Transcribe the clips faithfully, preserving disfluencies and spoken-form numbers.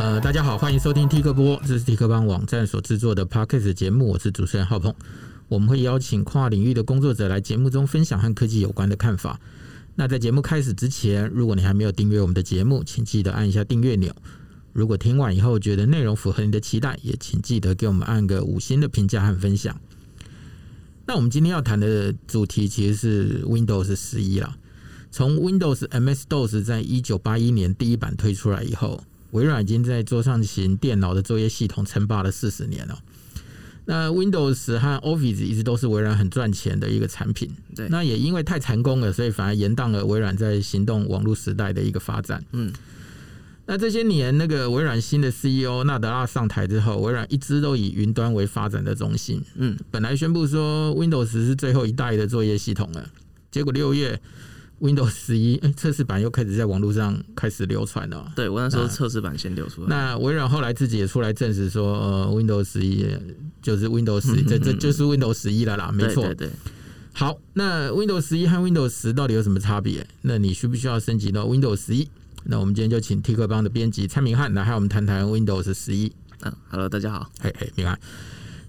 呃，大家好，欢迎收听 T 客播，这是 T 客帮网站所制作的 Podcast 节目，我是主持人浩鹏。我们会邀请跨领域的工作者来节目中分享和科技有关的看法。那在节目开始之前，如果你还没有订阅我们的节目，请记得按一下订阅钮。如果听完以后觉得内容符合你的期待，也请记得给我们按个五星的评价和分享。那我们今天要谈的主题其实是 Windows 十一啦。从 Windows M S-D O S 在一九八一年第一版推出来以后，微软已经在桌上型电脑的作业系统称霸了四十年了。那 Windows 和 Office 一直都是微软很赚钱的一个产品，对，那也因为太成功了，所以反而延宕了微软在行动网络时代的一个发展。嗯，那这些年那个微软新的 C E O 纳德拉上台之后，微软一直都以云端为发展的中心。嗯，本来宣布说 Windows 是最后一代的作业系统了，结果六月Windows 十一、欸、测试版又开始在网络上开始流传了、喔。对，我那时候测试版先流出来。那微软后来自己也出来证实说、呃、Windows 十一就是 Windows 十一， 这, 这就是 Windows 十一 了啦，没错。对对对。好，那 Windows 十一 和 Windows 十 到底有什么差别？那你需不需要升级到 Windows 十一？ 那我们今天就请 T 客帮的编辑蔡明翰来和我们谈谈 Windows 十一。嗯、啊、Hello， 大家好。嘿嘿，明翰。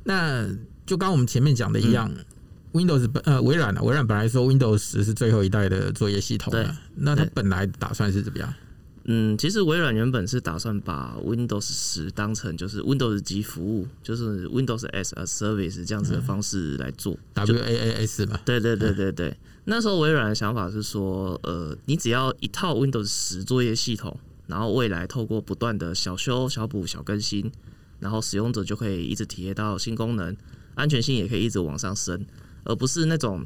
那就刚我们前面讲的一样。嗯Windows 呃微软啊，微软本来说 Windows 十是最后一代的作业系统了，那它本来打算是怎么样？嗯，其实微软原本是打算把 Windows 十当成就是 Windows 级服务，就是 Windows as a service 这样子的方式来做、嗯、W A A S 嘛。对对对对对、嗯，那时候微软的想法是说，呃，你只要一套 Windows 十作业系统，然后未来透过不断的小修、小补、小更新，然后使用者就可以一直体验到新功能，安全性也可以一直往上升。而不是那种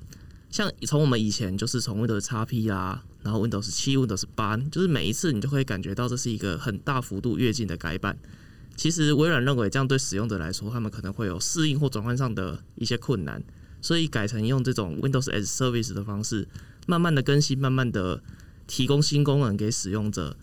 像从我们以前就是从 Windows X P 啦，然后 Windows 七、Windows 八，就是每一次你就会感觉到这是一个很大幅度跃进的改版。其实微软认为这样对使用者来说，他们可能会有适应或转换上的一些困难，所以改成用这种 Windows as Service 的方式，慢慢的更新，慢慢的提供新功能给使用者。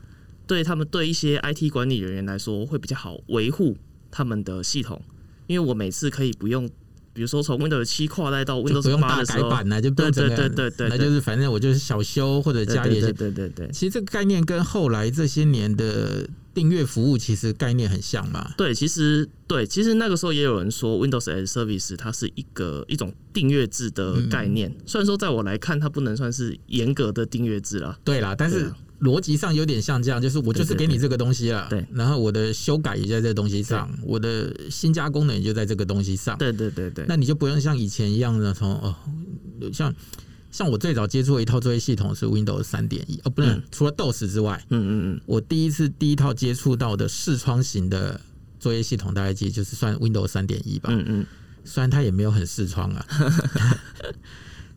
对他们对一些 I T 管理人员来说，会比较好维护他们的系统，因为我每次可以不用。比如说从 Windows 七跨代到 Windows 八的时候，就不用大改版了，就不用整个，对对对对对，那就是反正我就是小修或者加一些，对对对对。其实这个概念跟后来这些年的订阅服务其实概念很像嘛。对，其实对，其实那个时候也有人说 Windows as a Service 它是一个一种订阅制的概念、嗯，虽然说在我来看它不能算是严格的订阅制啦。对啦，但是。逻辑上有点像这样，就是我就是给你这个东西了，對對對，然后我的修改也在这个东西上，我的新加功能也就在这个东西上。对对对对，那你就不用像以前一样的从哦，像像我最早接触的一套作业系统是 Windows 三点一，哦，不是、嗯、除了 D O S 之外，嗯嗯嗯，我第一次第一套接触到的视窗型的作业系统，大概就是算 Windows 三点一吧，嗯嗯，虽然它也没有很视窗啊。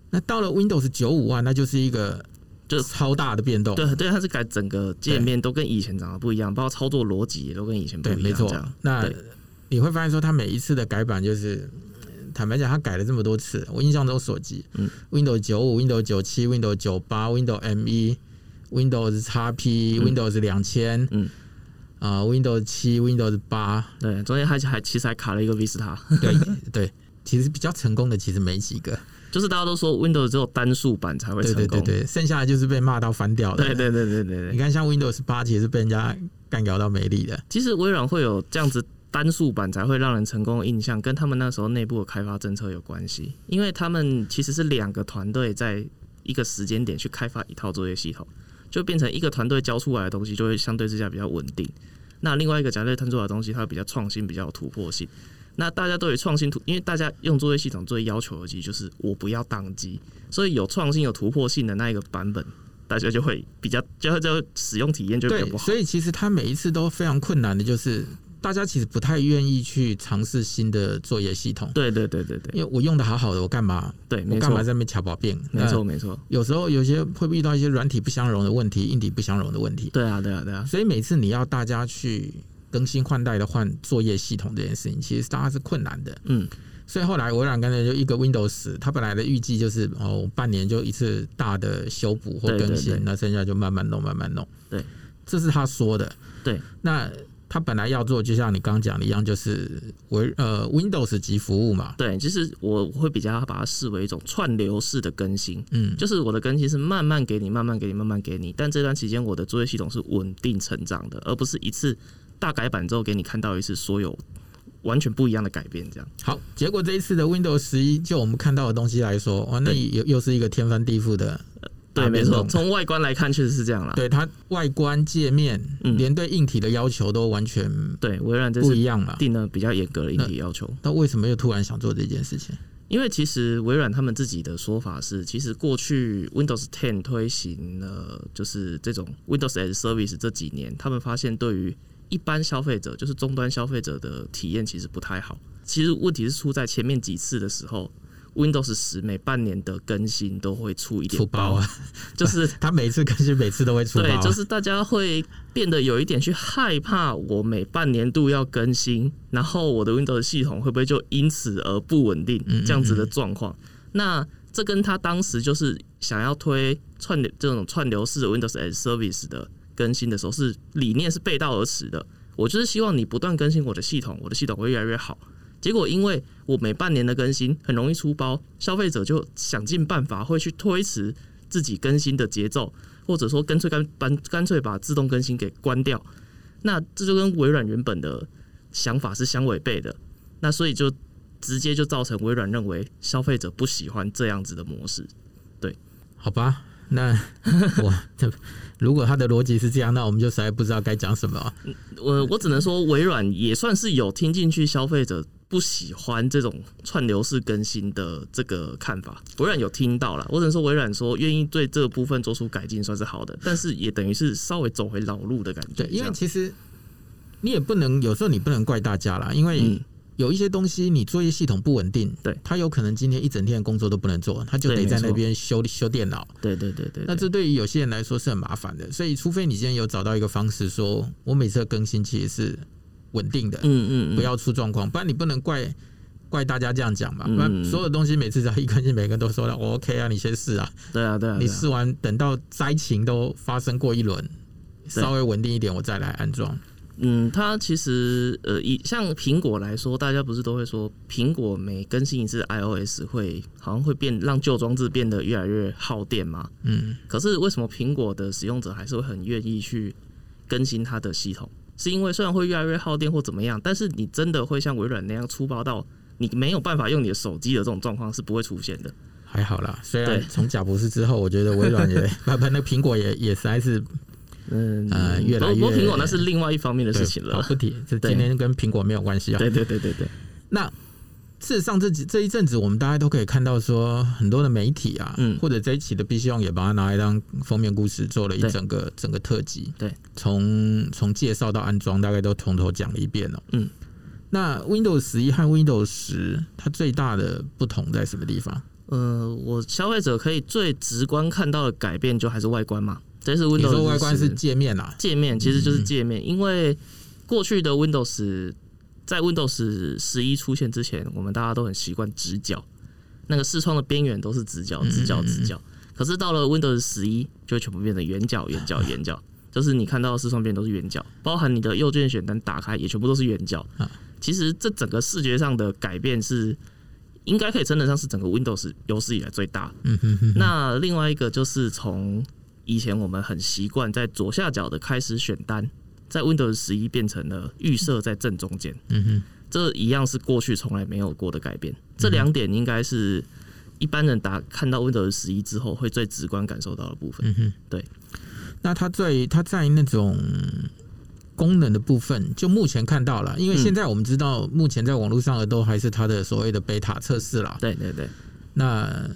那到了 Windows 九十五啊，那就是一个。就是超大的变动，对对，它是改整个界面都跟以前长得不一样，包括操作逻辑也都跟以前不一样。对，没错。那你会发现说，它每一次的改版就是，坦白讲，它改了这么多次，我印象中所及、嗯、Windows 九十五、Windows 九十七、Windows 九十八、Windows M E、Windows X P、Windows 两千、嗯呃、Windows 七、Windows 八，对，中间还还其实还卡了一个 Vista， 对对，其实比较成功的其实没几个。就是大家都说 Windows 只有单数版才会成功，对对对对，剩下的就是被骂到翻掉的。对对对对对，你看像 Windows 八其实被人家干掉到没力的。其实微软会有这样子单数版才会让人成功的印象，跟他们那时候内部的开发政策有关系，因为他们其实是两个团队在一个时间点去开发一套作业系统，就变成一个团队交出来的东西就会相对之下比较稳定，那另外一个团队摊出来的东西它会比较创新，比较有突破性。那大家对于创新，因为大家用作业系统最要求的其实就是我不要宕机，所以有创新有突破性的那一个版本，大家就会比较，就就使用体验就比较不好。对，所以其实它每一次都非常困难的，就是大家其实不太愿意去尝试新的作业系统。对对对对对，因为我用的好好的，我干嘛？对，我干嘛在那边卡把柄？没错没错。有时候有些会遇到一些软体不相容的问题，硬体不相容的问题。对啊对啊对啊。所以每次你要大家去。更新换代的换作业系统这件事情，其实它是困难的。嗯，所以后来微软刚才就一个 Windows 十，它本来的预计就是哦，半年就一次大的修补或更新，那剩下就慢慢弄，慢慢弄。对，这是他说的。对，那他本来要做，就像你刚刚讲的一样，就是微呃 Windows 级服务嘛。对，其实我会比较把它视为一种串流式的更新。嗯，就是我的更新是慢慢给你，慢慢给你，慢慢给你，但这段期间我的作业系统是稳定成长的，而不是一次。大改版之后给你看到一次所有完全不一样的改变，这样。好，结果这一次的 Windows 十一，就我们看到的东西来说，哇，那又是一个天翻地覆的。对，没错，从外观来看确实是这样啦。对，它外观界面、嗯、连对硬体的要求都完全对，微软这次不一样了，定了比较严格的硬体要求。那为什么又突然想做这件事情？因为其实微软他们自己的说法是，其实过去 Windows ten 推行了就是这种 Windows as a service 这几年，他们发现对于一般消费者，就是终端消费者的体验其实不太好。其实问题是出在前面几次的时候。Windows ten每半年的更新都会出一点包，出包啊，就是它每次更新每次都会出包，啊，对，就是大家会变得有一点去害怕，我每半年度要更新，然后我的 Windows 系统会不会就因此而不稳定，这样子的状况。嗯嗯嗯，那这跟他当时就是想要推串流这种串流式的 Windows as Service 的更新的时候，是理念是背道而驰的。我就是希望你不断更新我的系统，我的系统会越来越好。结果因为我每半年的更新很容易出包，消费者就想尽办法会去推迟自己更新的节奏，或者说干脆干干脆把自动更新给关掉。那这就跟微软原本的想法是相违背的，那所以就直接就造成微软认为消费者不喜欢这样子的模式。对，好吧，那我如果他的逻辑是这样，那我们就实在不知道该讲什么，啊，我, 我只能说微软也算是有听进去消费者不喜欢这种串流式更新的这个看法，微软有听到啦。我只能说微软说愿意对这个部分做出改进算是好的，但是也等于是稍微走回老路的感觉。对，因为其实你也不能，有时候你不能怪大家啦，因为有一些东西你作业系统不稳定，对，它有可能今天一整天的工作都不能做，它就得在那边 修, 修电脑。对对 对, 对, 对, 对，那这对于有些人来说是很麻烦的，所以除非你今天有找到一个方式，说我每次的更新其实是稳定的，嗯嗯，不要出状况，不然你不能怪怪大家这样讲嘛，不然所有东西每次只要一更新，每个人都说了，我 OK 啊，你先试啊，对啊对啊，你试完等到灾情都发生过一轮，稍微稳定一点，我再来安装。嗯，它其实呃，像苹果来说，大家不是都会说，苹果每更新一次 iOS 会好像会变让旧装置变得越来越耗电嘛，嗯，可是为什么苹果的使用者还是会很愿意去更新它的系统？是因为虽然会越来越耗电或怎么样，但是你真的会像微软那样粗暴到你没有办法用你的手机的这种状况是不会出现的。还好啦，虽然从贾博士之后，我觉得微软也，那苹果也也实在是，嗯呃，越来越。不过苹果那是另外一方面的事情了，不提，这今天跟苹果没有关系啊。对对对对对。那事实上这，这一阵子我们大家都可以看到，说很多的媒体啊，嗯，或者这一期的必须用也把它拿来当封面故事，做了一整个整个特辑。对，从从介绍到安装，大概都从头讲了一遍了，哦。嗯，那 Windows 十一和 Windows 十，它最大的不同在什么地方？呃，我消费者可以最直观看到的改变，就还是外观嘛。这是 Windows 十，你说外观是界面啊？界面其实就是界面，嗯，因为过去的 Windows。在 Windows eleven出现之前，我们大家都很习惯直角，那个视窗的边缘都是直角直角直角，可是到了 Windows eleven就全部变成圆角圆角圆角，就是你看到的视窗边都是圆角，包含你的右键选单打开也全部都是圆角。其实这整个视觉上的改变是应该可以称得上是整个 Windows 有史以来最大。那另外一个就是从以前我们很习惯在左下角的开始选单，在 Windows eleven变成了预设在正中间，嗯，这一样是过去从来没有过的改变。这两点应该是一般人打看到 Windows eleven之后会最直观感受到的部分。嗯，对。那它在它在那种功能的部分，就目前看到了，因为现在我们知道，目前在网络上的都还是它的所谓的 beta 测试啦。对对对。那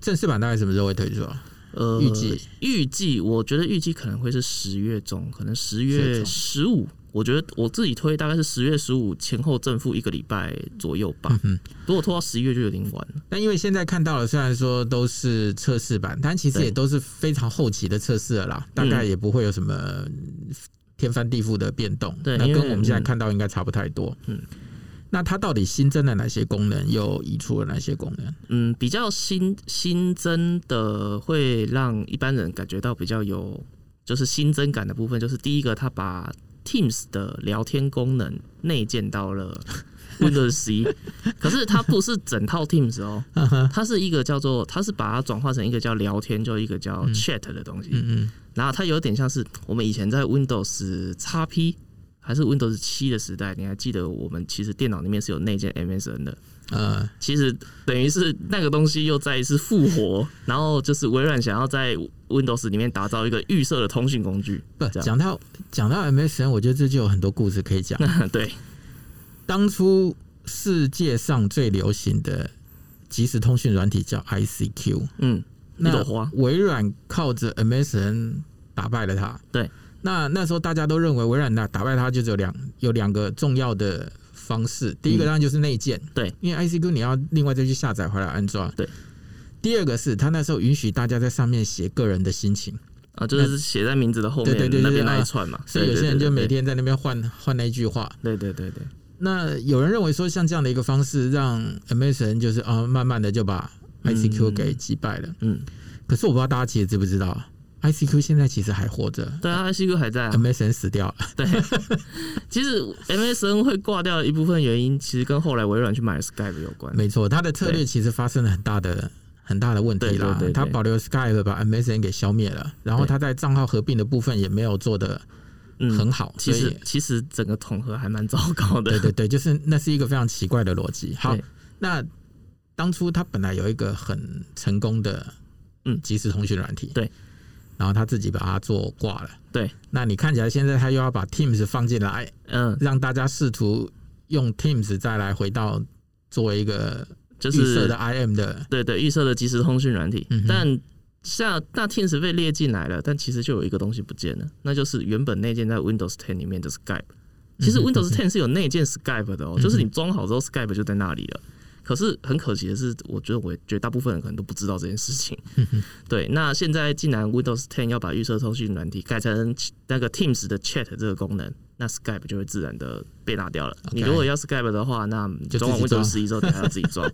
正式版大概什么时候会推出啊？呃，预计预计，我觉得预计可能会是十月中，可能十月十五。我觉得我自己推大概是十月十五前后正负一个礼拜左右吧。嗯，如果拖到十一月就有点晚了。但因为现在看到了，虽然说都是测试版，但其实也都是非常后期的测试了啦，大概也不会有什么天翻地覆的变动。对，嗯，那跟我们现在看到应该差不太多。嗯。那它到底新增了哪些功能，又移除了哪些功能？嗯，比较 新, 新增的会让一般人感觉到比较有就是新增感的部分，就是第一个，它把 Teams 的聊天功能内建到了 Windows eleven， 可是它不是整套 Teams 哦，它是一个叫做它是把它转化成一个叫聊天，就一个叫 Chat 的东西，嗯嗯嗯，然后它有点像是我们以前在 Windows X P 还是 Windows 七的时代，你还记得我们其实电脑里面是有内建 M S N 的。呃，其实等于是那个东西又再一次复活，然后就是微软想要在 Windows 里面打造一个预设的通讯工具。不，讲到讲到 M S N， 我觉得这就有很多故事可以讲。对，当初世界上最流行的即时通讯软体叫 I C Q， 嗯，那微软靠着 M S N 打败了它。对，那那时候大家都认为微软打败它就只有两有两个重要的。方式第一个当然就是内建、嗯，对，因为 I C Q 你要另外再去下载回来安装。对，第二个是他那时候允许大家在上面写个人的心情啊，就是写在名字的后面，对对对对，那边那一串嘛，所以有些人就每天在那边换换那一句话。对对对对。那有人认为说，像这样的一个方式，让 M S N 就是啊，慢慢的就把 I C Q 给击败了。嗯。嗯，可是我不知道大家其实知不知道。I C Q 现在其实还活着，对啊 ，I C Q 还在、啊、，M S N 死掉了。对，其实 M S N 会挂掉一部分原因，其实跟后来微软去买 Skype 有关。没错，它的策略其实发生了很大的很大的问题啦。对对对对，它保留 Skype 把 M S N 给消灭了，然后它在账号合并的部分也没有做的很好。嗯、其实其实整个统合还蛮糟糕的。对对对，就是那是一个非常奇怪的逻辑。好，那当初它本来有一个很成功的即时通讯软体。嗯、对。然后他自己把它做挂了，对。那你看起来现在他又要把 Teams 放进来，嗯，让大家试图用 Teams 再来回到作为一个预设的 I M 的，就是、对对，预设的即时通讯软体。嗯、但下那 Teams 被列进来了，但其实就有一个东西不见了，那就是原本内建在 Windows 十里面的 Skype。其实 Windows 十是有内建 Skype 的哦，嗯、就是你装好之后 Skype 就在那里了。可是很可惜的是，我觉得我绝大部分人可能都不知道这件事情。对，那现在既然 Windows 十要把预设通讯软体改成那个 Teams 的 Chat 这个功能，那 Skype 就会自然的被拿掉了。Okay, 你如果要 Skype 的话，那装完 Windows 十一之后，你还要自己装。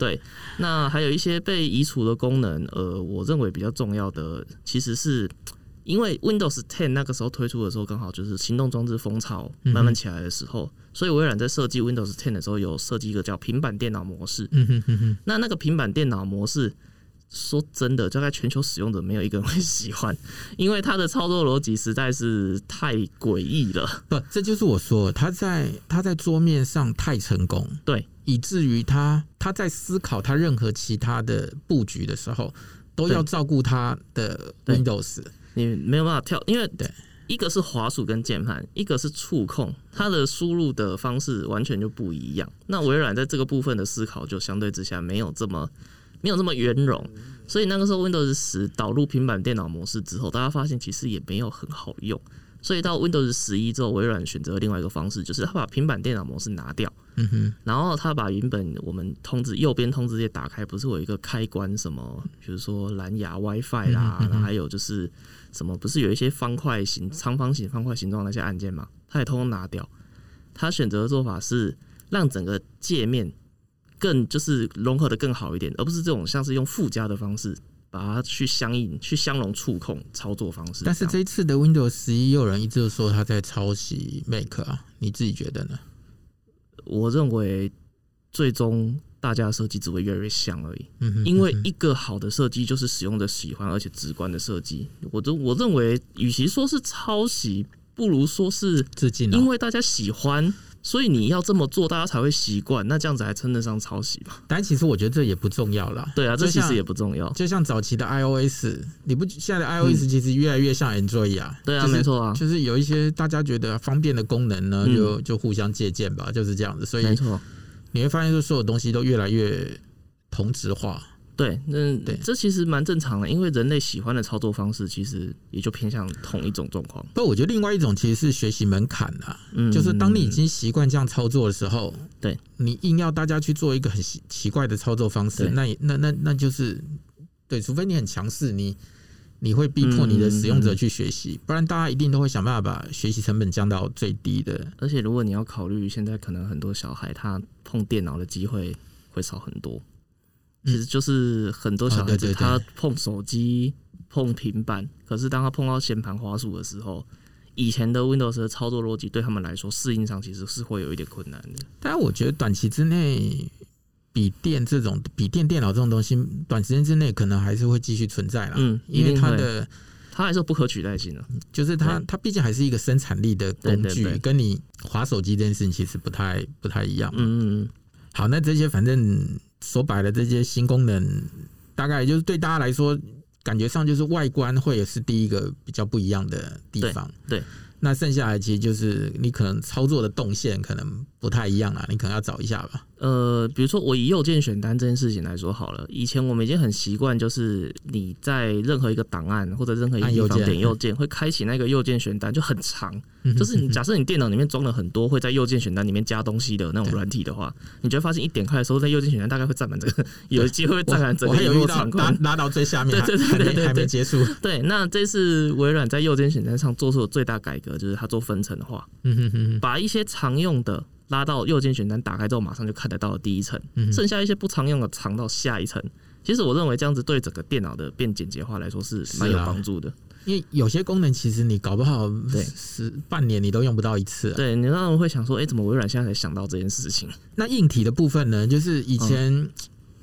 对，那还有一些被移除的功能，呃，我认为比较重要的其实是。因为 Windows 十那个时候推出的时候，刚好就是行动装置风潮慢慢起来的时候，嗯、所以微软在设计 Windows 十的时候，有设计一个叫平板电脑模式。嗯、哼哼哼，那那个平板电脑模式，说真的，大概全球使用者没有一个人会喜欢，因为它的操作逻辑实在是太诡异了。不，这就是我说，它在它在桌面上太成功，对，以至于它它在思考它任何其他的布局的时候，都要照顾它的 Windows。你没有办法跳，因为一个是滑鼠跟键盘，一个是触控，它的输入的方式完全就不一样。那微软在这个部分的思考就相对之下没有这么没有这么圆融，所以那个时候 Windows 十导入平板电脑模式之后，大家发现其实也没有很好用，所以到 Windows 十一之后，微软选择另外一个方式，就是他把平板电脑模式拿掉，嗯哼，然后他把原本我们通知右边通知页打开，不是有一个开关什么，比如说蓝牙 WiFi 啦，嗯哼嗯哼，还有就是。什么不是有一些方块形、长方形、方块形状那些按键吗？他也通通拿掉。他选择的做法是让整个界面更就是融合的更好一点，而不是这种像是用附加的方式把它去相应、去相容触控操作方式。但是这一次的 Windows 十一，有人一直说他在抄袭 Mac 啊，你自己觉得呢？我认为最终大家的设计只会越来越像而已，因为一个好的设计就是使用者喜欢而且直观的设计。我我认为，与其说是抄袭，不如说是致敬，因为大家喜欢，所以你要这么做，大家才会习惯。那这样子还称得上抄袭吗？但其实我觉得这也不重要啦。对啊，这其实也不重要。就像早期的 iOS， 你不现在的 iOS 其实越来越像 Android 啊。嗯、对啊，就是、没错啊，就是有一些大家觉得方便的功能呢，嗯、就就互相借鉴吧，就是这样子。所以没错。你会发现，说所有东西都越来越同质化。对，嗯，对，这其实蛮正常的，因为人类喜欢的操作方式，其实也就偏向同一种状况。不，我觉得另外一种其实是学习门槛啊，嗯、就是当你已经习惯这样操作的时候，对，你硬要大家去做一个很奇怪的操作方式，那那那那就是对，除非你很强势，你你会逼迫你的使用者去学习，嗯、不然大家一定都会想办法把学习成本降到最低的。而且，如果你要考虑现在可能很多小孩他碰电脑的机会会少很多，其实就是很多小孩子他碰手机、嗯哦、碰平板，可是当他碰到键盘、滑鼠的时候，以前的 Windows 的操作逻辑对他们来说适应上其实是会有一点困难的。但我觉得短期之内。笔电这种笔电电脑这种东西，短时间之内可能还是会继续存在啦，嗯、因为它的它还是有不可取代性的、啊，就是它它毕竟还是一个生产力的工具，對對對跟你滑手机这件事情其实不太不太一样嘛。嗯嗯。好，那这些反正所摆的这些新功能，大概就是对大家来说，感觉上就是外观会是第一个比较不一样的地方。对。對那剩下来其实就是你可能操作的动线可能不太一样啦，你可能要找一下吧。呃，比如说我以右键选单这件事情来说好了，以前我们已经很习惯，就是你在任何一个档案或者任何一个地方点右键，会开启那个右键选单，就很长。就是你假设你电脑里面装了很多会在右键选单里面加东西的那种软体的话，你就会发现一点开的时候，在右键选单大概会占满这个，有机会占满整个屏幕长宽，拉到最下面，对对对对对，还没结束。对，那这次微软在右键选单上做出的最大改革，就是它做分层化，把一些常用的拉到右键选单打开之后，马上就看得到的第一层，剩下一些不常用的藏到下一层。其实我认为这样子对整个电脑的变简洁化来说是蛮有帮助的、啊，因为有些功能其实你搞不好十半年你都用不到一次、啊。对，你当然会想说，哎、欸，怎么微软现在才想到这件事情？那硬体的部分呢？就是以前、嗯、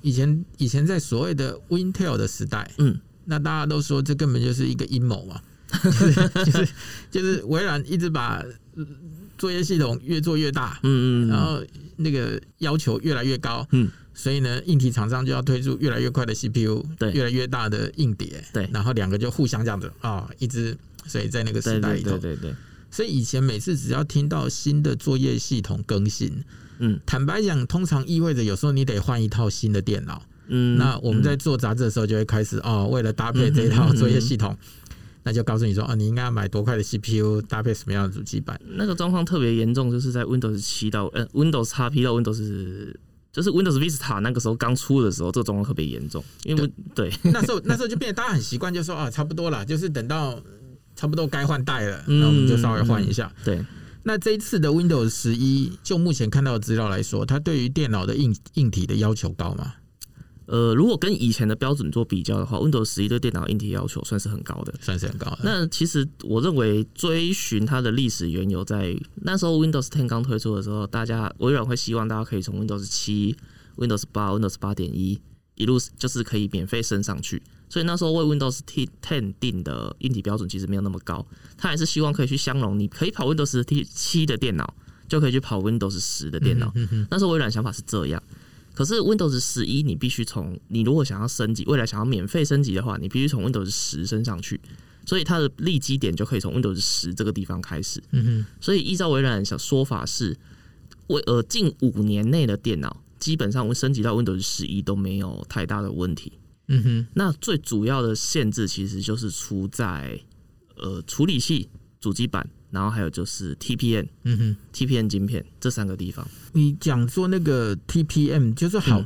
以前以前在所谓的 Wintel 的时代，嗯，那大家都说这根本就是一个阴谋嘛。就是就是就是微软一直把作业系统越做越大，嗯嗯，然后那个要求越来越高，嗯，所以呢，硬体厂商就要推出越来越快的 C P U， 对，越来越大的硬碟，对，然后两个就互相这样子啊、哦，一直，所以在那个时代里头，对对 对, 对, 对，所以以前每次只要听到新的作业系统更新，嗯，坦白讲，通常意味着有时候你得换一套新的电脑，嗯，那我们在做杂志的时候就会开始哦，为了搭配这一套作业系统。嗯嗯嗯，那就告诉你说、啊、你应该要买多块的 C P U 搭配什么样的主机板。那个状况特别严重，就是在 Windows 七到、呃、Windows X P 到 Windows 就是 Windows Vista 那个时候刚出的时候，这个状况特别严重，因为对, 對那时候那时候就变得大家很习惯，就说啊差不多啦，就是等到差不多该换代了，那我们就稍微换一下、嗯嗯。对，那这一次的 Windows 十一，就目前看到的资料来说，它对于电脑的 硬, 硬体的要求高吗？呃，如果跟以前的标准做比较的话 ，Windows 十一对电脑硬体要求算是很高的，算是很高的。那其实我认为追寻它的历史缘由在于，那时候 Windows 十刚推出的时候，大家微软会希望大家可以从 Windows 七、Windows 八、Windows 八点一 一路就是可以免费升上去，所以那时候为 Windows 十定的硬体标准其实没有那么高，它还是希望可以去相容，你可以跑 Windows 七的电脑，就可以去跑 Windows 十的电脑。嗯哼嗯哼，那时候微软想法是这样。可是 Windows 十一你必须从，你如果想要升级，未来想要免费升级的话，你必须从 Windows 十升上去，所以它的立基点就可以从 Windows 十这个地方开始。嗯、所以依照微软的说法是，呃，近五年内的电脑基本上升级到 Windows 十一都没有太大的问题。嗯哼，那最主要的限制其实就是出在呃处理器、主机板。然后还有就是 T P M， 嗯哼 ，T P M 晶片这三个地方。你讲说那个 T P M 就是好、嗯，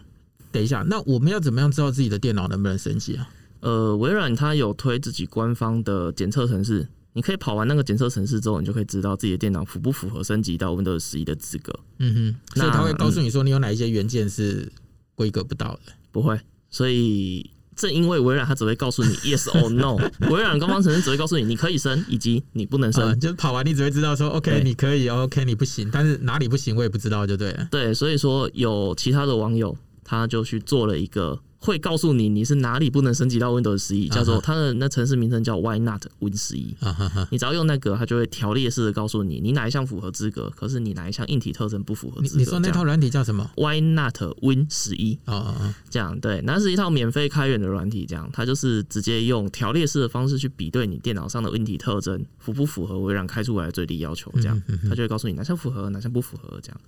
等一下，那我们要怎么样知道自己的电脑能不能升级啊？呃，微软它有推自己官方的检测程式，你可以跑完那个检测程式之后，你就可以知道自己的电脑符不符合升级到 Windows 十一的资格。嗯哼，所以它会告诉你说你有哪一些元件是规格不到的。不会，所以。正因为微软它只会告诉你 yes or no， 微软官方程式只会告诉你你可以升以及你不能升，呃、就是跑完你只会知道说 OK 你可以 OK 你不行，但是哪里不行我也不知道就对了。对，所以说有其他的网友他就去做了一个会告诉你你是哪里不能升级到 Windows 十一，叫做它的那程式名称叫 WhyNotWin11，uh-huh. 你只要用那个它就会条列式的告诉你你哪一项符合资格，可是你哪一项硬体特征不符合资格。 你, 你说那套软体叫什么？ WhyNotWin11， 哦哦，这样。对，那是一套免费开源的软体，这样它就是直接用条列式的方式去比对你电脑上的硬体特征符不符合微软开出来的最低要求，这样它就会告诉你哪项符合哪项不符合，这样。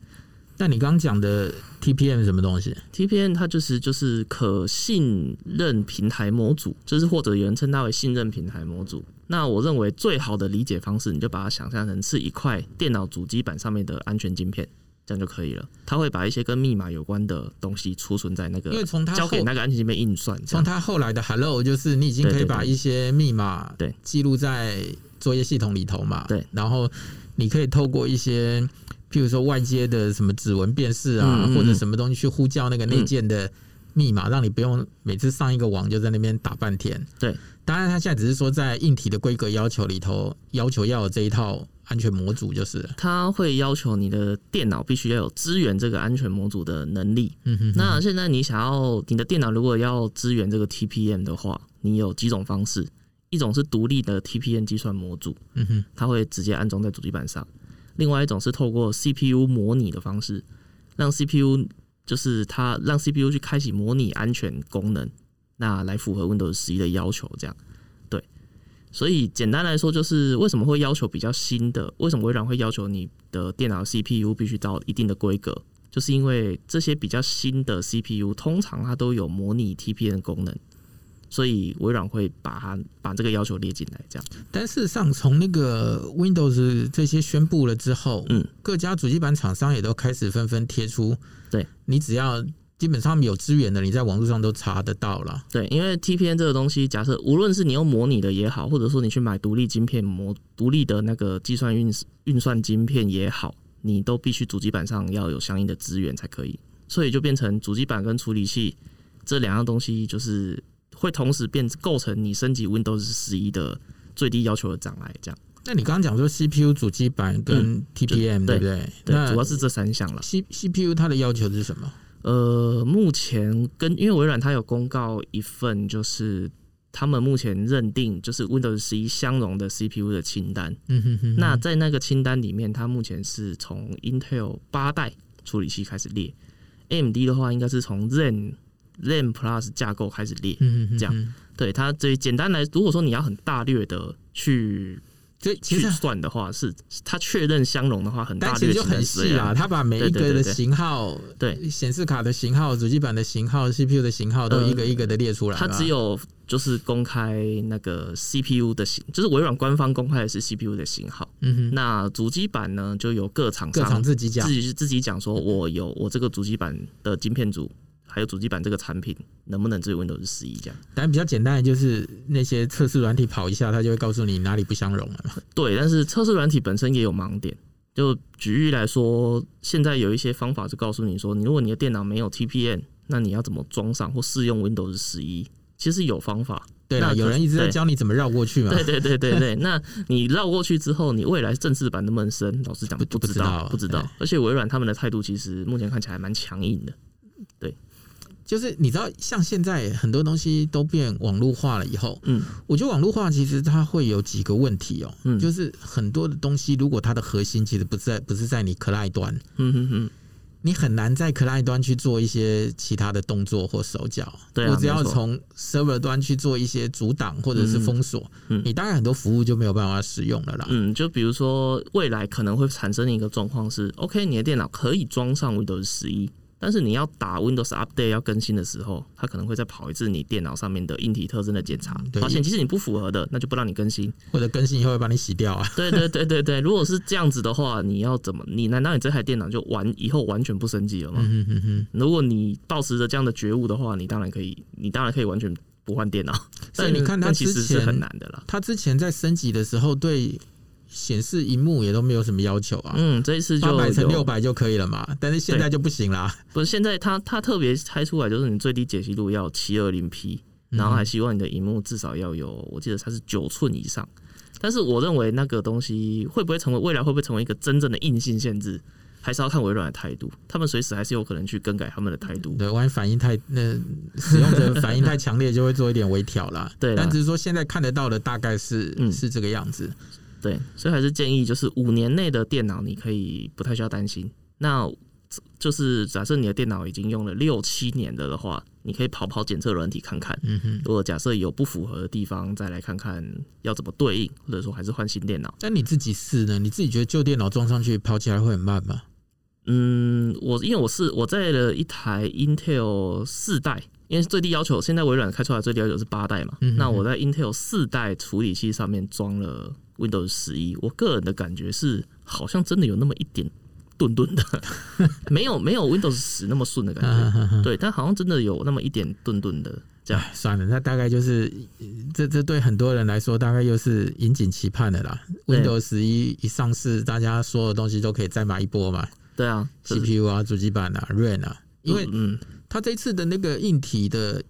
那你刚刚讲的 T P M 是什么东西 ？T P M 它就是就是可信任平台模组，就是或者有人称它为信任平台模组。那我认为最好的理解方式，你就把它想象成是一块电脑主机板上面的安全晶片，这样就可以了。它会把一些跟密码有关的东西储存在那个，因为从它交给那个安全晶片运算。从它后来的 Hello， 就是你已经可以把一些密码对记录在作业系统里头嘛。对，然后你可以透过一些。譬如说外接的什么指纹辨识啊，嗯嗯，或者什么东西去呼叫那个内建的密码，嗯，让你不用每次上一个网就在那边打半天。对，当然他现在只是说在硬体的规格要求里头，要求要有这一套安全模组就是了。他会要求你的电脑必须要有支援这个安全模组的能力。嗯哼哼，那现在你想要你的电脑如果要支援这个 T P M 的话，你有几种方式。一种是独立的 T P M 计算模组，它会直接安装在主机板上；另外一种是透过 C P U 模拟的方式，让 CPU 就是它让 C P U 去开启模拟安全功能，那来符合 Windows 十一的要求，这样。对，所以简单来说，就是为什么会要求比较新的，为什么微软会要求你的电脑 C P U 必须到一定的规格，就是因为这些比较新的 C P U 通常它都有模拟 T P M 的功能。所以微软会 把, 把这个要求列进来，这样。但事实上，从那个 Windows 这些宣布了之后，嗯，各家主机板厂商也都开始纷纷贴出，对，你只要基本上有资源的，你在网络上都查得到了。对，因为 T P M 这个东西，假设无论是你用模拟的也好，或者说你去买独立晶片模、独立的那个计算运运算晶片也好，你都必须主机板上要有相应的资源才可以。所以就变成主机板跟处理器这两样东西，就是会同时变构成你升级 Windows 十一的最低要求的障碍，这样。那你刚刚讲说 C P U 主机板跟 T P M、嗯、对, 对不对？对，主要是这三项了。C P U 它的要求是什么？呃，目前跟因为微软它有公告一份，就是他们目前认定就是 Windows 十一相容的 C P U 的清单。嗯哼哼。那在那个清单里面，它目前是从 Intel 八代处理器开始列 ，A M D 的话应该是从 Zen。Zen Plus 架构开始列，这样，嗯哼哼，对它最简单来，如果说你要很大略的去去算的话，是它确认相容的话，很大略的，但其实就很细啦，它把每一个的型号，对显示卡的型号、主机板的型号、C P U 的型号都一个一个的列出来。它只有就是公开那个 C P U 的型，就是微软官方公开的是 C P U 的型号。嗯哼，那主机板呢，就由各厂商各厂自己讲，自己讲说，我有我这个主机板的晶片组。还有主机板这个产品能不能支援 Windows 十一这样？但比较简单的就是那些测试软体跑一下，它就会告诉你哪里不相容了嘛。对，但是测试软体本身也有盲点。就举例来说，现在有一些方法就告诉你说，你如果你的电脑没有 T P M， 那你要怎么装上或试用 Windows 十一？其实有方法。对啦，有人一直在教你怎么绕过去嘛。对对对对对，那你绕过去之后，你未来正式版能不能升？老实讲，不知道，不知道。而且微软他们的态度其实目前看起来蛮强硬的。对。就是你知道，像现在很多东西都变网络化了以后，嗯，我觉得网络化其实它会有几个问题哦，嗯，就是很多的东西如果它的核心其实不在不是在你 client 端，嗯哼哼，你很难在 client 端去做一些其他的动作或手脚，对，啊，我只要从 server 端去做一些阻挡或者是封锁，嗯嗯，你当然很多服务就没有办法使用了啦。嗯，就比如说未来可能会产生一个状况是 ，OK， 你的电脑可以装上 Windows 十一。但是你要打 Windows Update 要更新的时候，它可能会再跑一次你电脑上面的硬体特征的检查，发现其实你不符合的，那就不让你更新，或者更新以后会把你洗掉啊。对对对对对，如果是这样子的话，你要怎么？你难道你这台电脑就完以后完全不升级了吗？嗯、哼哼，如果你抱持着这样的觉悟的话，你当然可以，你当然可以完全不换电脑。所以你看它之前，但其实是很难的啦。它之前在升级的时候对显示萤幕也都没有什么要求啊，嗯，这一次就八百乘六百就可以了嘛，但是现在就不行啦。不是，现在它它特别拆出来，就是你最低解析度要 七二零 P， 然后还希望你的萤幕至少要有，我记得它是九寸以上。但是我认为那个东西会不会成为未来会不会成为一个真正的硬性限制？还是要看微软的态度，他们随时还是有可能去更改他们的态度。对，万一反应太那使用者反应太强烈，就会做一点微调啦。对啦，但只是说现在看得到的大概是、嗯、是这个样子。对，所以还是建议就是五年内的电脑你可以不太需要担心。那就是假设你的电脑已经用了六七年的的话，你可以跑跑检测软体看看。嗯哼，如果假设有不符合的地方，再来看看要怎么对应，或者说还是换新电脑。但你自己试呢？你自己觉得旧电脑装上去跑起来会很慢吗？嗯，我因为我是我在了一台 Intel 四代。因为最低要求，现在微软开出来最低要求是八代嘛，嗯，那我在 Intel 四代处理器上面装了 Windows 十一，我个人的感觉是好像真的有那么一点顿顿的，没有没有 Windows 十那么顺的感觉，啊啊啊，对，但好像真的有那么一点顿顿的。这样算了，那大概就是这这对很多人来说，大概又是引颈期盼的啦。Windows 十一一上市，大家所有东西都可以再买一波嘛。对啊 ，C P U 啊，主机板啊 ，RAM 啊，因为嗯。嗯它这次的那个硬体的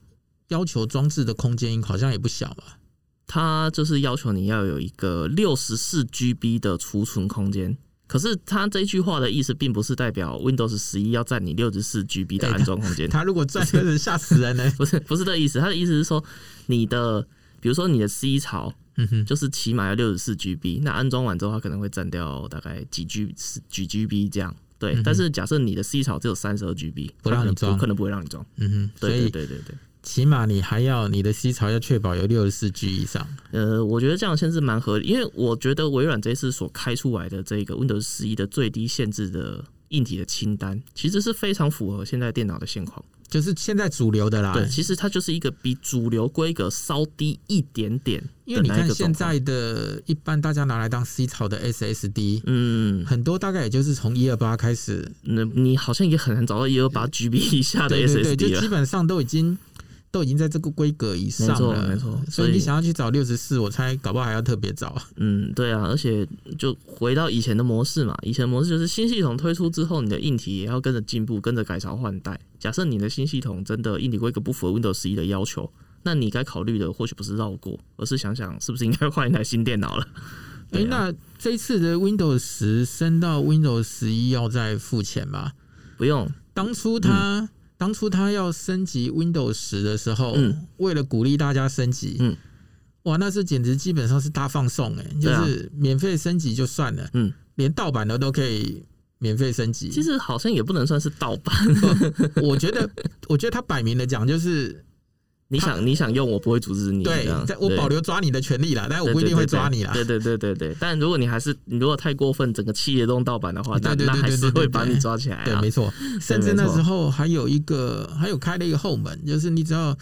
要求装置的空间好像也不小吧？它就是要求你要有一个 六十四 G B 的储存空间。可是它这句话的意思并不是代表 Windows 十一要占你 六十四 G B 的安装空间，欸。它如果占，吓死人呢，欸！不是不是这个意思，它的意思是说你的比如说你的 C 槽，嗯哼，就是起码要 六十四 G B， 那安装完之后它可能会占掉大概几 G 几 G B 这样。对，嗯、但是假设你的 C 槽只有 三十二 G B， 不让你装，可能不会让你装。嗯哼，对对对对对。起码你还要你的 C 槽要确保有 六十四 G 以上。呃，我觉得这样限制蛮合理，因为我觉得微软这次所开出来的这个 Windows 十一的最低限制的硬体的清单，其实是非常符合现在电脑的现况，就是现在主流的啦。对，其实它就是一个比主流规格稍低一点点的那一个。因为你看现在的一般大家拿来当 C 槽的 S S D， 嗯，很多大概也就是从一二八开始，嗯，你好像也很难找到 一二八 G B 以下的 S S D 了。对对对，就基本上都已经。都已经在这个规格以上了，没错，所以你想要去找六十四，我猜搞不好还要特别找。嗯，对啊，而且就回到以前的模式嘛，以前的模式就是新系统推出之后，你的硬体也要跟着进步，跟着改朝换代。假设你的新系统真的硬体规格不符合 Windows 十一的要求，那你该考虑的或许不是绕过，而是想想是不是应该换一台新电脑了。哎、啊欸，那这一次的 Windows 十升到 Windows 十一要再付钱吗？不用，当初它、嗯。当初他要升级 Windows 十的时候，嗯、为了鼓励大家升级，嗯、哇，那是简直基本上是大放送哎、欸，就是免费升级就算了，嗯、连盗版的都可以免费升级。其实好像也不能算是盗版，我觉得，我觉得他摆明了讲就是你想你想用，我不会阻止你，对，我保留抓你的权利啦，但我不一定会抓你啦。对对对对 对, 對，但如果你还是你如果太过分，整个企业都盗版的话，那那还是会把你抓起来、啊。对，没错。甚至那时候还有一个，还有开了一个后门，就是你只要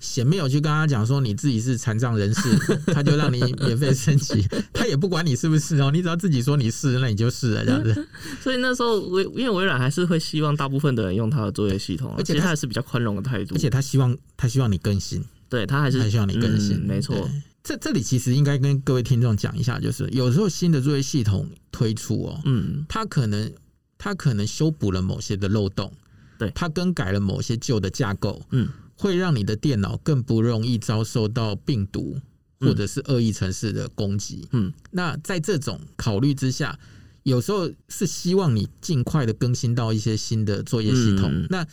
显没有去跟他讲说你自己是残障人士，他就让你免费升级，他也不管你是不是哦，你只要自己说你是，那你就是了这样子。所以那时候因为微软还是会希望大部分的人用他的作业系统，而且他还是比较宽容的态度，而且他希望他希望你更新，对他还是他希望你更新，嗯、没错。这这里其实应该跟各位听众讲一下，就是有时候新的作业系统推出哦，嗯，他可能他可能修补了某些的漏洞，对，他更改了某些旧的架构，嗯。会让你的电脑更不容易遭受到病毒或者是恶意程式的攻击。嗯，那在这种考虑之下，有时候是希望你尽快的更新到一些新的作业系统。嗯、那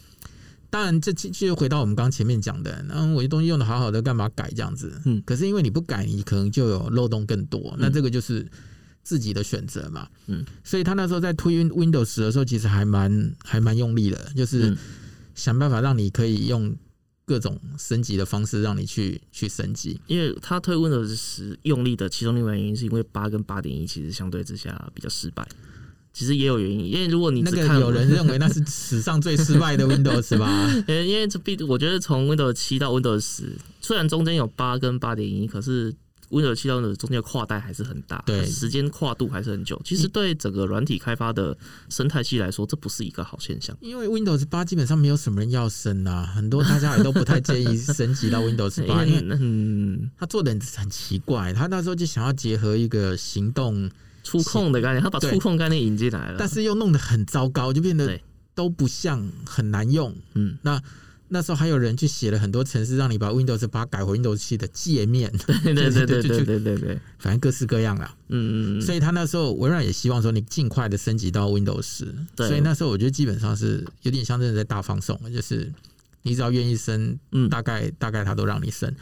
当然，这就回到我们刚前面讲的，嗯，我的东西用的好好的，干嘛改这样子？嗯，可是因为你不改，你可能就有漏洞更多。那这个就是自己的选择嘛。嗯，所以他那时候在推 Windows 十的时候，其实还蛮还蛮用力的，就是想办法让你可以用各种升级的方式让你 去, 去升级，因为他推 Windows 十用力的其中另外原因是因为八跟 八点一 其实相对之下比较失败，其实也有原因，因为如果你只看那个有人认为那是史上最失败的 Windows 吧，因为我觉得从 Windows 七到 Windows 十，虽然中间有八跟 八点一， 可是 Windows 七到 Windows 中间的跨代还是很大，对，时间跨度还是很久，其实对整个软体开发的生态系来说，这不是一个好现象。因为 Windows 八基本上没有什么人要升啊，很多大家也都不太建议升级到 Windows 八，因为他做的很奇怪，他那时候就想要结合一个行动触控的概念，他把触控概念引进来了，但是又弄得很糟糕，就变得都不像，很难用。嗯，那那时候还有人去写了很多程式，让你把 Windows 八改回 Windows 七的界面。对对对对对对对对，反正各式各样啦。嗯嗯。所以他那时候微软也希望说你尽快的升级到 Windows 十。对。所以那时候我觉得基本上是有点像真的在大放送，就是你只要愿意升，大概大概他都让你升。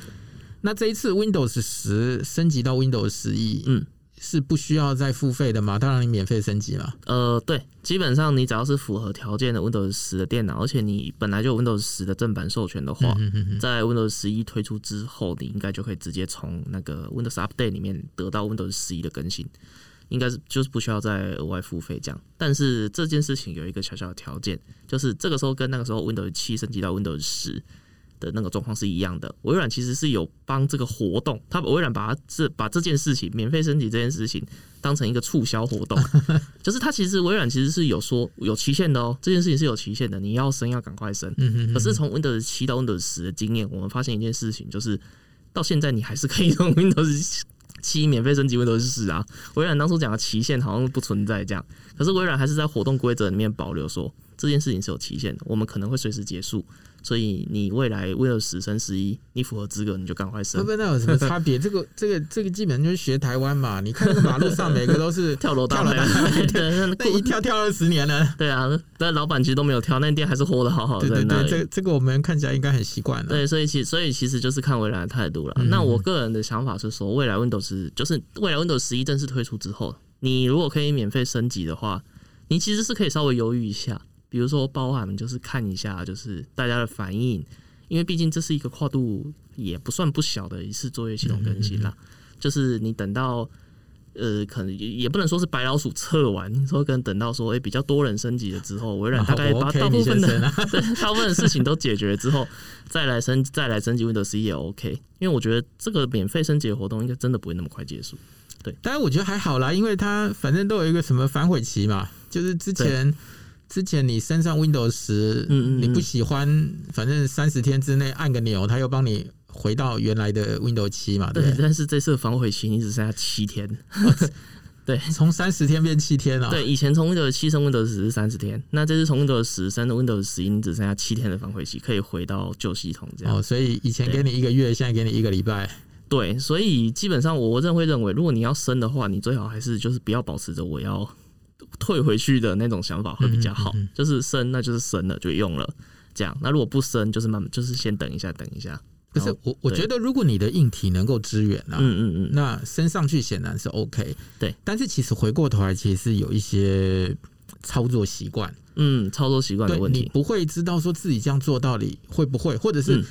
那这一次 Windows 十升级到 Windows 十一，嗯，是不需要再付费的嘛？当然你免费升级嘛。呃，对，基本上你只要是符合条件的 Windows 十的电脑，而且你本来就有 Windows 十的正版授权的话，嗯、哼哼在 Windows 十一推出之后，你应该就可以直接从那个 Windows Update 里面得到 Windows 十一的更新，应该是就是不需要再额外付费这样。但是这件事情有一个小小的条件，就是这个时候跟那个时候 Windows 七升级到 Windows 十的那个状况是一样的，微软其实是有帮这个活动，他微软把这把这件事情免费升级这件事情当成一个促销活动，就是他其实微软其实是有说有期限的哦，这件事情是有期限的，你要升要赶快升。嗯哼嗯哼。可是从 Windows 七到 Windows 十的经验，我们发现一件事情，就是到现在你还是可以用 Windows 七免费升级 Windows 十啊，微软当初讲的期限好像不存在这样，可是微软还是在活动规则里面保留说。这件事情是有期限的，我们可能会随时结束，所以你未来 Windows 十 升十一，你符合资格你就赶快升。那有什么差别？这个这个这个基本上就是学台湾嘛，你看那个马路上每个都是跳楼大妹，那一跳跳二十年了。对啊，但老板其实都没有跳，那店还是活得好好的。对对对，这这个我们看起来应该很习惯了。对，所以其所以其实就是看未来的态度了。那我个人的想法是说，未来 Windows 就是未来 Windows 十一正式推出之后，你如果可以免费升级的话，你其实是可以稍微犹豫一下。比如说，包含就是看一下，就是大家的反应，因为毕竟这是一个跨度也不算不小的一次作业系统更新啦。就是你等到，呃，可能也不能说是白老鼠测完，你说可能等到说，哎、欸，比较多人升级了之后，微软大概把大部分的、啊 OK, 大部分的事情都解决之后，再来升再来升级 Windows 十一也 OK。因为我觉得这个免费升级的活动应该真的不会那么快结束。对，但我觉得还好啦，因为它反正都有一个什么反悔期嘛，就是之前。之前你身上 Windows 十， 嗯嗯嗯，你不喜欢，反正三十天之内按个钮，它又帮你回到原来的 Windows 七 嘛。对，但是这次反悔期你只剩下七天，哦、对，从三十天变七天啊、哦。对，以前从 Windows 七 升 Windows 十 是三十天，那这次从 Windows 十 升 Windows 十一，你只剩下七天的反悔期，可以回到旧系统这样。哦，所以以前给你一个月，现在给你一个礼拜。对，所以基本上我认为认为，如果你要升的话，你最好还是就是不要保持着我要。退回去的那种想法会比较好，嗯嗯嗯，就是升那就是升了就用了这样。那如果不升，就是慢慢就是先等一下等一下。可是我我觉得如果你的硬体能够支援啊，嗯嗯嗯，那升上去显然是 OK。对，但是其实回过头来，其实有一些操作习惯，嗯，操作习惯的问题，你不会知道说自己这样做到底会不会，或者是、嗯、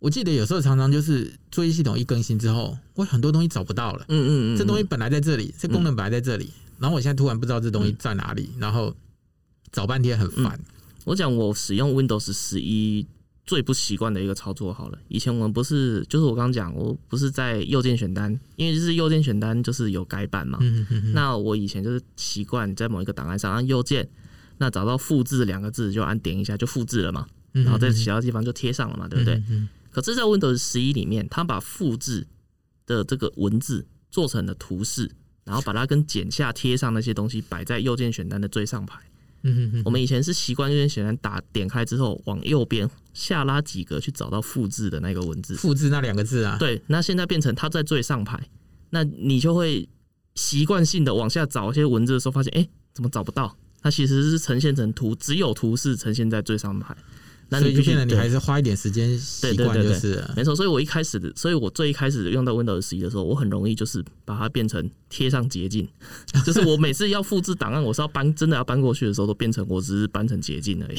我记得有时候常常就是作业系统一更新之后，我很多东西找不到了，嗯 嗯, 嗯, 嗯，这东西本来在这里，这功能本来在这里。嗯，然后我现在突然不知道这东西在哪里，嗯、然后找半天很烦、嗯。我讲我使用 Windows 十一最不习惯的一个操作好了。以前我们不是，就是我刚刚讲，我不是在右键选单，因为就是右键选单就是有改版嘛。嗯、哼哼，那我以前就是习惯在某一个档案上按右键，那找到复制两个字就按点一下就复制了嘛，然后在其他地方就贴上了嘛，对不对？嗯、哼哼，可是，在 Windows 十一里面，它把复制的这个文字做成了图示。然后把它跟剪下贴上那些东西摆在右键选单的最上排。嗯嗯，我们以前是习惯右键选单打点开之后往右边下拉几格去找到复制的那个文字，复制那两个字啊。对，那现在变成它在最上排，那你就会习惯性的往下找一些文字的时候，发现哎怎么找不到？它其实是呈现成图，只有图示呈现在最上排。那你所以就变得你还是花一点时间习惯就是了，对对对对，没错。所以我一开始的，所以我最一开始用到 Windows 十一 的时候，我很容易就是把它变成贴上捷径，就是我每次要复制档案，我是要搬真的要搬过去的时候，都变成我只是搬成捷径而已。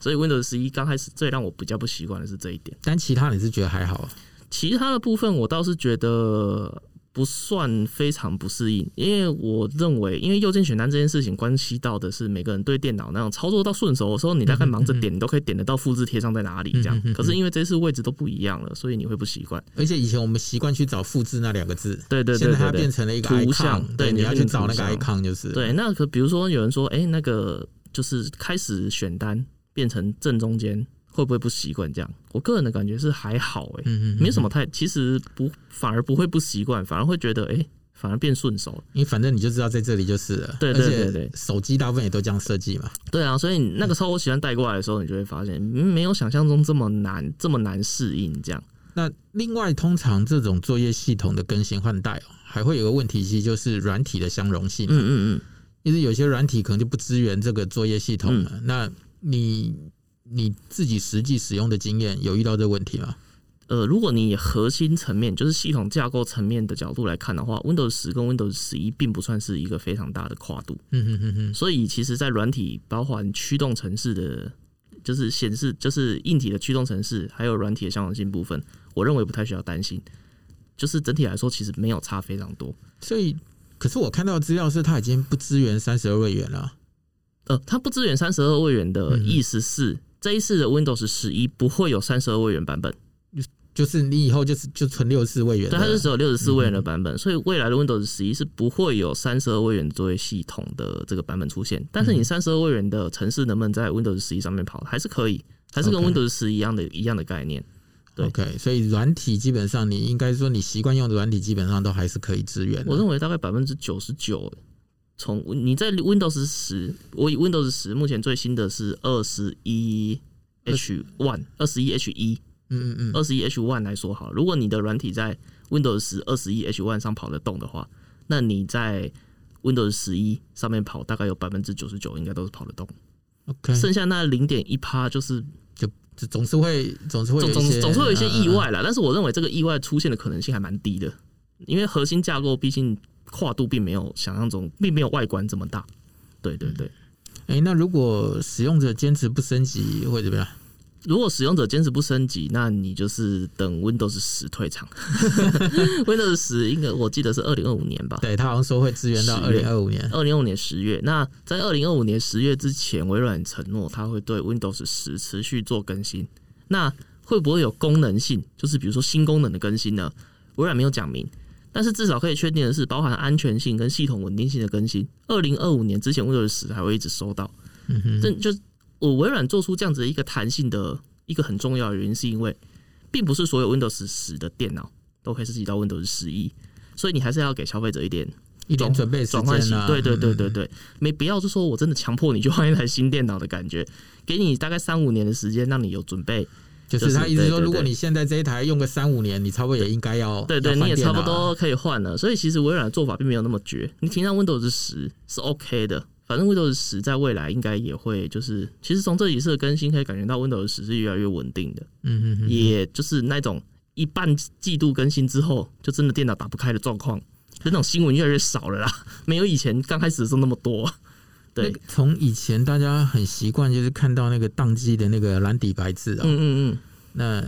所以 Windows 十一 刚开始最让我比较不习惯的是这一点，但其他你是觉得还好？其他的部分我倒是觉得不算非常不适应，因为我认为，因为右键选单这件事情关系到的是每个人对电脑那种操作到顺手的时候，你大概忙着点，你都可以点得到复制贴上在哪里这样。可是因为这次位置都不一样了，所以你会不习惯。而且以前我们习惯去找复制那两个字，对对 对, 對, 對, 對，现在它变成了一个 icon, 图像，对，你要去找那个 icon 就是。对，那可比如说有人说，哎、欸，那个就是开始选单变成正中间。会不会不习惯这样？我个人的感觉是还好哎、欸，嗯嗯嗯，没什么太，其实不，反而不会不习惯，反而会觉得哎、欸，反而变顺手了。因为反正你就知道在这里就是了，对对对对，手机大部分也都这样设计嘛。对啊，所以你那个操作习惯带过来的时候，你就会发现、嗯、没有想象中这么难，这么难适应这样。那另外，通常这种作业系统的更新换代、喔、还会有个问题，其实就是软体的相容性。嗯嗯嗯，因为有些软体可能就不支援这个作业系统了。嗯、那你。你自己实际使用的经验有遇到这个问题吗？呃，如果你核心层面就是系统架构层面的角度来看的话 ，Windows 十 跟 Windows 十一 并不算是一个非常大的跨度。嗯哼哼哼，所以其实，在软体包含驱动程式的，就是显示，就是硬体的驱动程式，还有软体的相容性部分，我认为不太需要担心。就是整体来说，其实没有差非常多。所以，可是我看到的资料是，它已经不支援三十二位元了。呃，它不支援三十二位元的意思是。嗯，这一次的 Windows 十一 不会有三十二位元版本，就是你以后就是就存六十四位元，对，它是只有六十四位元的版本、嗯、所以未来的 Windows 十一 是不会有三十二位元作为系统的这个版本出现，但是你三十二位元的程式能不能在 Windows 十一 上面跑还是可以，还是跟 Windows 十 一样的、okay. 一样的概念。对 OK， 所以软体基本上你应该说你习惯用的软体基本上都还是可以支援的，我认为大概 百分之九十九从你在 Windows 十， 我以 Windows 十 目前最新的是 二十一 H 一 二十一 H 一， 嗯嗯 二十一 H 一 来说好，如果你的软体在 Windows 十 二十一 H 一 上跑得动的话，那你在 Windows 十一 上面跑大概有 百分之九十九 应该都是跑得动， okay， 剩下那 百分之零点一 就是就总是会总是会有一些 总, 总是有一些意外啦，嗯嗯嗯，但是我认为这个意外出现的可能性还蛮低的，因为核心架构毕竟跨度并没有想象中，并没有外观这么大。对对对。欸，那如果使用者坚持不升级会怎么样？如果使用者坚持不升级，那你就是等 Windows 十 退场。Windows 十应该我记得是二零二五年吧？对，他好像说会支援到二零二五年。二零二五年十月。那在二零二五年十月之前，微软承诺他会对 Windows 十 持续做更新。那会不会有功能性，就是比如说新功能的更新呢？微软没有讲明。但是至少可以确定的是，包含安全性跟系统稳定性的更新，二零二五年之前 Windows 十 还会一直收到。嗯哼，就我微软做出这样子一个弹性的一个很重要的原因，是因为并不是所有 Windows 十 的电脑都可以升级到 Windows 十一，所以你还是要给消费者一点一点准备时间啊。对对对对对，没必要就说我真的强迫你去换一台新电脑的感觉，给你大概三五年的时间，让你有准备。就是他意思说，如果你现在这一台用个三五年，你差不多也应该要对 对, 對，你也差不多可以换了。所以其实微软的做法并没有那么绝，你停上 Windows 十 是 OK 的，反正 Windows 十 在未来应该也会就是，其实从这几次的更新可以感觉到 Windows 十 是越来越稳定的，嗯嗯，也就是那种一半季度更新之后就真的电脑打不开的状况，那种新闻越来越少了啦，没有以前刚开始的时候那么多。对，从以前大家很习惯就是看到那个宕机的那个蓝底白字啊，嗯嗯嗯，那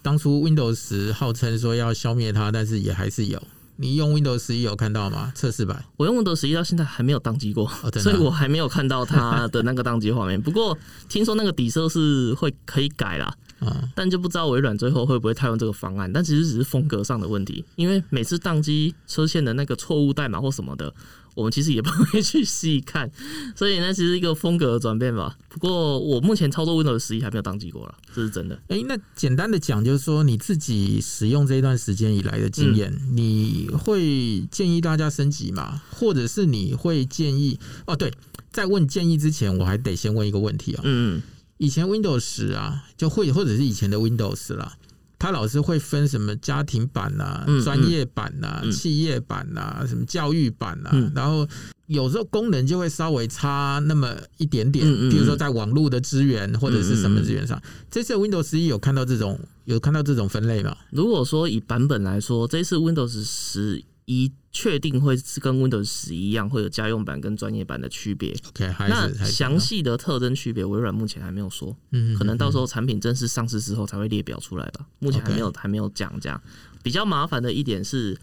当初 Windows 十 号称说要消灭它，但是也还是有。你用 Windows 十一 有看到吗？测试版？我用 Windows 十一 到现在还没有宕机过，哦，所以我还没有看到它的那个宕机画面。不过听说那个底色是会可以改啦，嗯，但就不知道微软最后会不会套用这个方案。但其实只是风格上的问题，因为每次宕机出现的那个错误代码或什么的，我们其实也不会去细看，所以那其实一个风格的转变吧。不过我目前操作 Windows 十一 还没有宕机过啦，这是真的。欸，那简单的讲就是说，你自己使用这一段时间以来的经验，嗯，你会建议大家升级吗？或者是你会建议哦？对，在问建议之前，我还得先问一个问题啊，喔。嗯，以前 Windows 十 啊，就会或者是以前的 Windows 啦，他老是会分什么家庭版啊、专、嗯嗯、业版啊、嗯、企业版啊、什么教育版啊，嗯，然后有时候功能就会稍微差那么一点点，嗯嗯，比如说在网络的资源或者是什么资源上。嗯嗯，这次 Windows 十一 有看到这种有看到这种分类吗？如果说以版本来说，这次 Windows 十一 确定会是跟 Windows 十一样，会有家用版跟专业版的区别。Okay， 那详细的特征区别，微软目前还没有说，嗯，可能到时候产品正式上市之后才会列表出来吧。目前还没有，okay， 还没有讲这样。比较麻烦的一点是，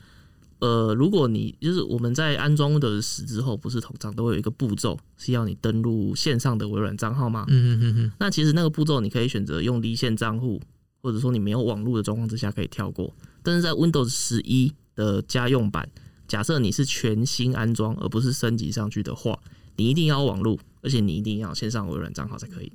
呃，如果你就是我们在安装 Windows 十之后，不是通常都会有一个步骤是要你登录线上的微软账号吗？嗯嗯嗯。那其实那个步骤你可以选择用离线账户，或者说你没有网络的状况之下可以跳过。但是在 Windows 十一的家用版，假设你是全新安装而不是升级上去的话，你一定要网路，而且你一定要线上微软账号才可以。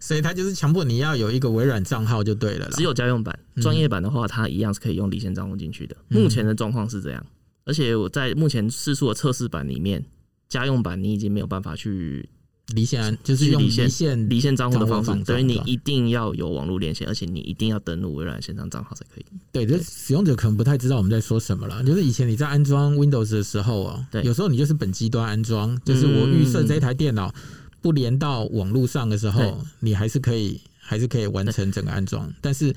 所以它就是强迫你要有一个微软账号就对了啦。只有家用版，专业版的话，它一样是可以用离线账户进去的，嗯。目前的状况是这样，而且我在目前试出的测试版里面，家用版你已经没有办法去离线，就是用离线离线账户的方式，所以你一定要有网络连线，而且你一定要登录微软线上账号才可以。对，这使用者可能不太知道我们在说什么啦。就是以前你在安装 Windows 的时候啊，有时候你就是本机端安装，就是我预设这台电脑不连到网络上的时候，你还是可以还是可以完成整个安装。但是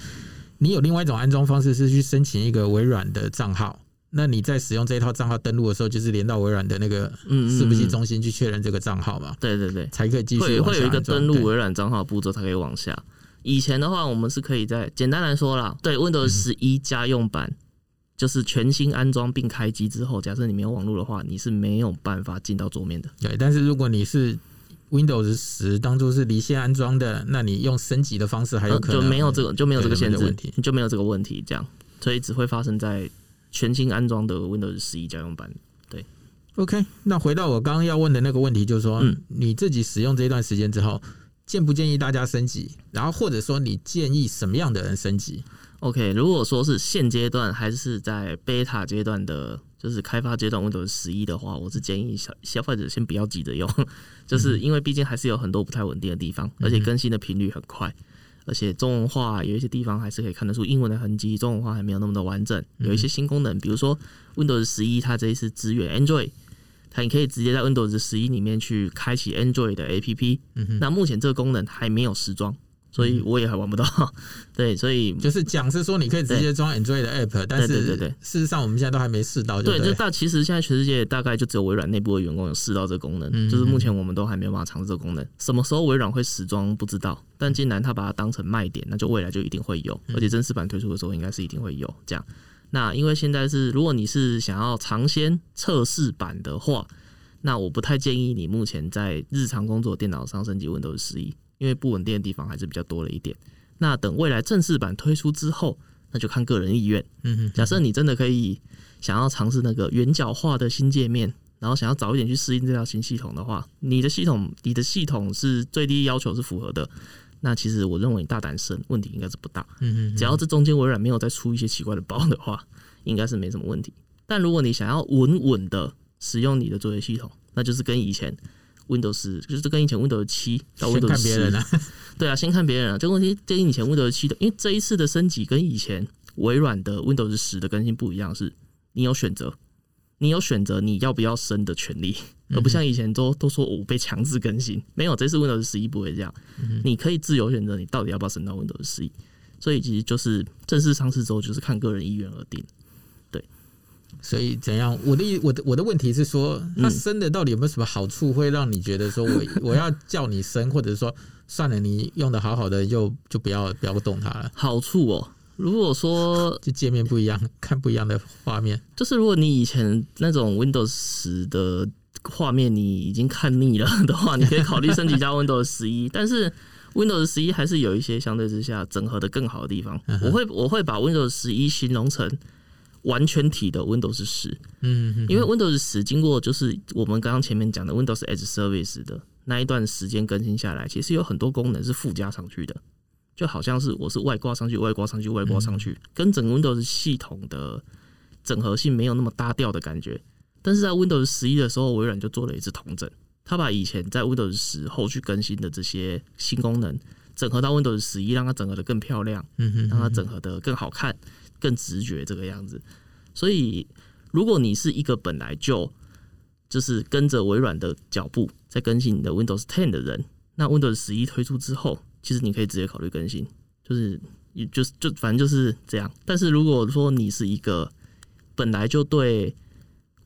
你有另外一种安装方式，是去申请一个微软的账号。那你在使用这一套账号登录的时候，就是连到微软的那个伺服器中心去确认这个账号嘛？对对对，才可以继续往下安装。会有一个登录微软账号的步骤，才可以往下。以前的话，我们是可以在简单来说啦，对 Windows 十一 家用版，嗯，就是全新安装并开机之后，假设你没有网络的话，你是没有办法进到桌面的。对，但是如果你是Windows 十当初是离线安装的，那你用升级的方式还有可能，呃、就没有这个就没有这个限制，你就没有这个问题，这样，所以只会发生在全新安装的 Windows 十一 家用版。对 ，OK， 那回到我刚刚要问的那个问题，就是说，嗯，你自己使用这段时间之后，建不建议大家升级，然后或者说你建议什么样的人升级 ？OK， 如果说是现阶段还是在 beta 阶段的，就是开发阶段 Windows 十一 的话，我是建议消消费者先不要急着用，就是因为毕竟还是有很多不太稳定的地方，而且更新的频率很快。而且中文化有一些地方还是可以看得出英文的痕迹，中文化还没有那么的完整。有一些新功能，比如说 Windows 十一，它这一次支援 Android， 它你可以直接在 Windows 十一 里面去开启 Android 的 A P P、嗯。那目前这个功能还没有实装，所以我也还玩不到。嗯、对，所以就是讲是说你可以直接装 Android 的 App， 但是事实上我们现在都还没试到就對。对，就大其实现在全世界大概就只有微软内部的员工有试到这个功能、嗯，就是目前我们都还没有办法尝试这个功能。什么时候微软会实装不知道。但既然他把它当成卖点，那就未来就一定会有，而且正式版推出的时候应该是一定会有这样。那因为现在是，如果你是想要尝鲜测试版的话，那我不太建议你目前在日常工作电脑上升级 Windows 十一，因为不稳定的地方还是比较多了一点。那等未来正式版推出之后，那就看个人意愿。假设你真的可以想要尝试那个圆角化的新界面，然后想要早一点去适应这套新系统的话，你的系统你的系统是最低要求是符合的。那其实我认为你大胆升问题应该是不大，只要这中间微软没有再出一些奇怪的包的话，应该是没什么问题。但如果你想要稳稳的使用你的作业系统，那就是跟以前 Windows 就是跟以前 Windows 七到 Windows 十，先看别人啊，对啊，先看别人啊。这个问题跟以前 Windows 七的，因为这一次的升级跟以前微软的 Windows 十的更新不一样，是你有选择，你有选择你要不要升的权利。而不像以前都都说我被强制更新，没有，这次 Windows 十一 不会这样，你可以自由选择你到底要不要升到 Windows 十一，所以其实就是正式上市之后就是看个人意愿而定，对。所以怎样？我的我的我的问题是说，它升的到底有没有什么好处，会让你觉得说我我要叫你升，或者说算了，你用的好好的就就不要不要动它了？好处哦。如果说就界面不一样，看不一样的画面，就是如果你以前那种 Windows 十的画面你已经看腻了的话，你可以考虑升级到 Windows 十一。但是 Windows 十一 还是有一些相对之下整合的更好的地方。我会我会把 Windows 十一 形容成完全体的 Windows 十，因为 Windows 十 经过就是我们刚刚前面讲的 Windows as a service 的那一段时间更新下来，其实有很多功能是附加上去的，就好像是我是外挂上去外挂上去外挂上去，跟整个 Windows 系统的整合性没有那么搭调的感觉。但是在 Windows 十一 的时候，微软就做了一次统整，他把以前在 Windows 十 后续更新的这些新功能整合到 Windows 十一，让它整合的更漂亮，让它整合的更好看、更直觉这个样子。所以，如果你是一个本来就就是跟着微软的脚步在更新你的 Windows 十 的人，那 Windows 十一 推出之后，其实你可以直接考虑更新，就是就就反正就是这样。但是如果说你是一个本来就对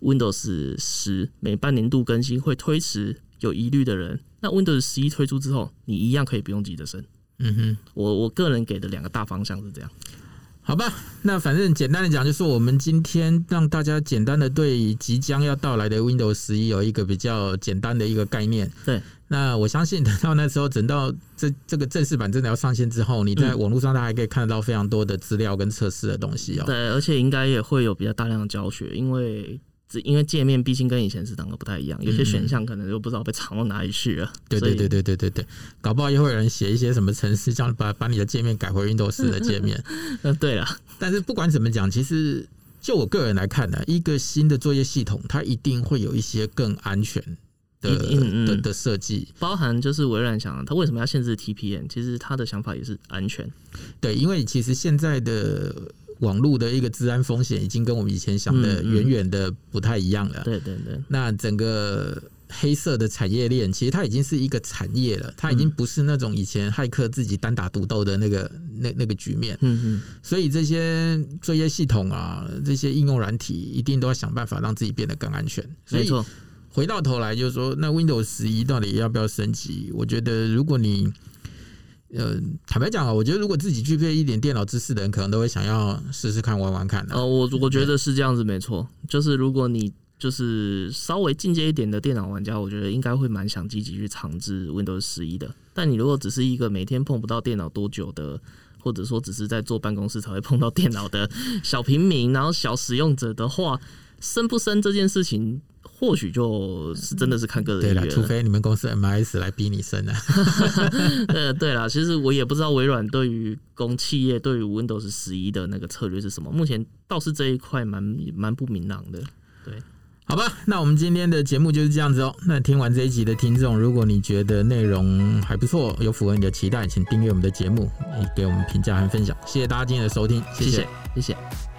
Windows 十每半年度更新会推迟有疑虑的人，那 Windows 十一 推出之后，你一样可以不用急着升。嗯哼，我我个人给的两个大方向是这样。好吧，那反正简单的讲，就是我们今天让大家简单的对即将要到来的 Windows 十一 有一个比较简单的一个概念。对，那我相信等到那时候，等到这这个正式版真的要上线之后，你在网络上大家可以看得到非常多的资料跟测试的东西哦。对，而且应该也会有比较大量的教学，因为。因为界面毕竟跟以前是长得不太一样，有些选项可能就不知道被藏到哪里去了。对、嗯、对对对对对对，搞不好也会有人写一些什么程式，这样把把你的界面改回 Windows 的界面。嗯，对了，但是不管怎么讲，其实就我个人来看呢、啊，一个新的作业系统，它一定会有一些更安全的嗯嗯的的设计，包含就是微软想它为什么要限制 T P M， 其实它的想法也是安全。对，因为其实现在的网络的一个治安风险已经跟我们以前想的远远的不太一样了。嗯嗯、对对对。那整个黑色的产业链，其实它已经是一个产业了，它已经不是那种以前骇客自己单打独斗的那个 那, 那个局面。嗯嗯。所以这些作业系统啊，这些应用软体，一定都要想办法让自己变得更安全。没错。回到头来就是说，那 Windows 十一 到底要不要升级？我觉得如果你呃，坦白讲啊，我觉得如果自己具备一点电脑知识的人，可能都会想要试试看、玩玩看的、啊。呃，我我觉得是这样子，没错。就是如果你就是稍微进阶一点的电脑玩家，我觉得应该会蛮想积极去尝试 Windows 十一 的。但你如果只是一个每天碰不到电脑多久的，或者说只是在坐办公室才会碰到电脑的小平民，然后小使用者的话，升不升这件事情或许就是真的是看个人意愿了。对啦，除非你们公司 M I S 来逼你升啊。呃，对啦，其实我也不知道微软对于公企业对于 Windows 十一的那个策略是什么，目前倒是这一块蛮蛮不明朗的。对。好吧，那我们今天的节目就是这样子哦。那听完这一集的听众，如果你觉得内容还不错，有符合你的期待，请订阅我们的节目，给我们评价和分享。谢谢大家今天的收听，谢谢，谢谢。谢谢。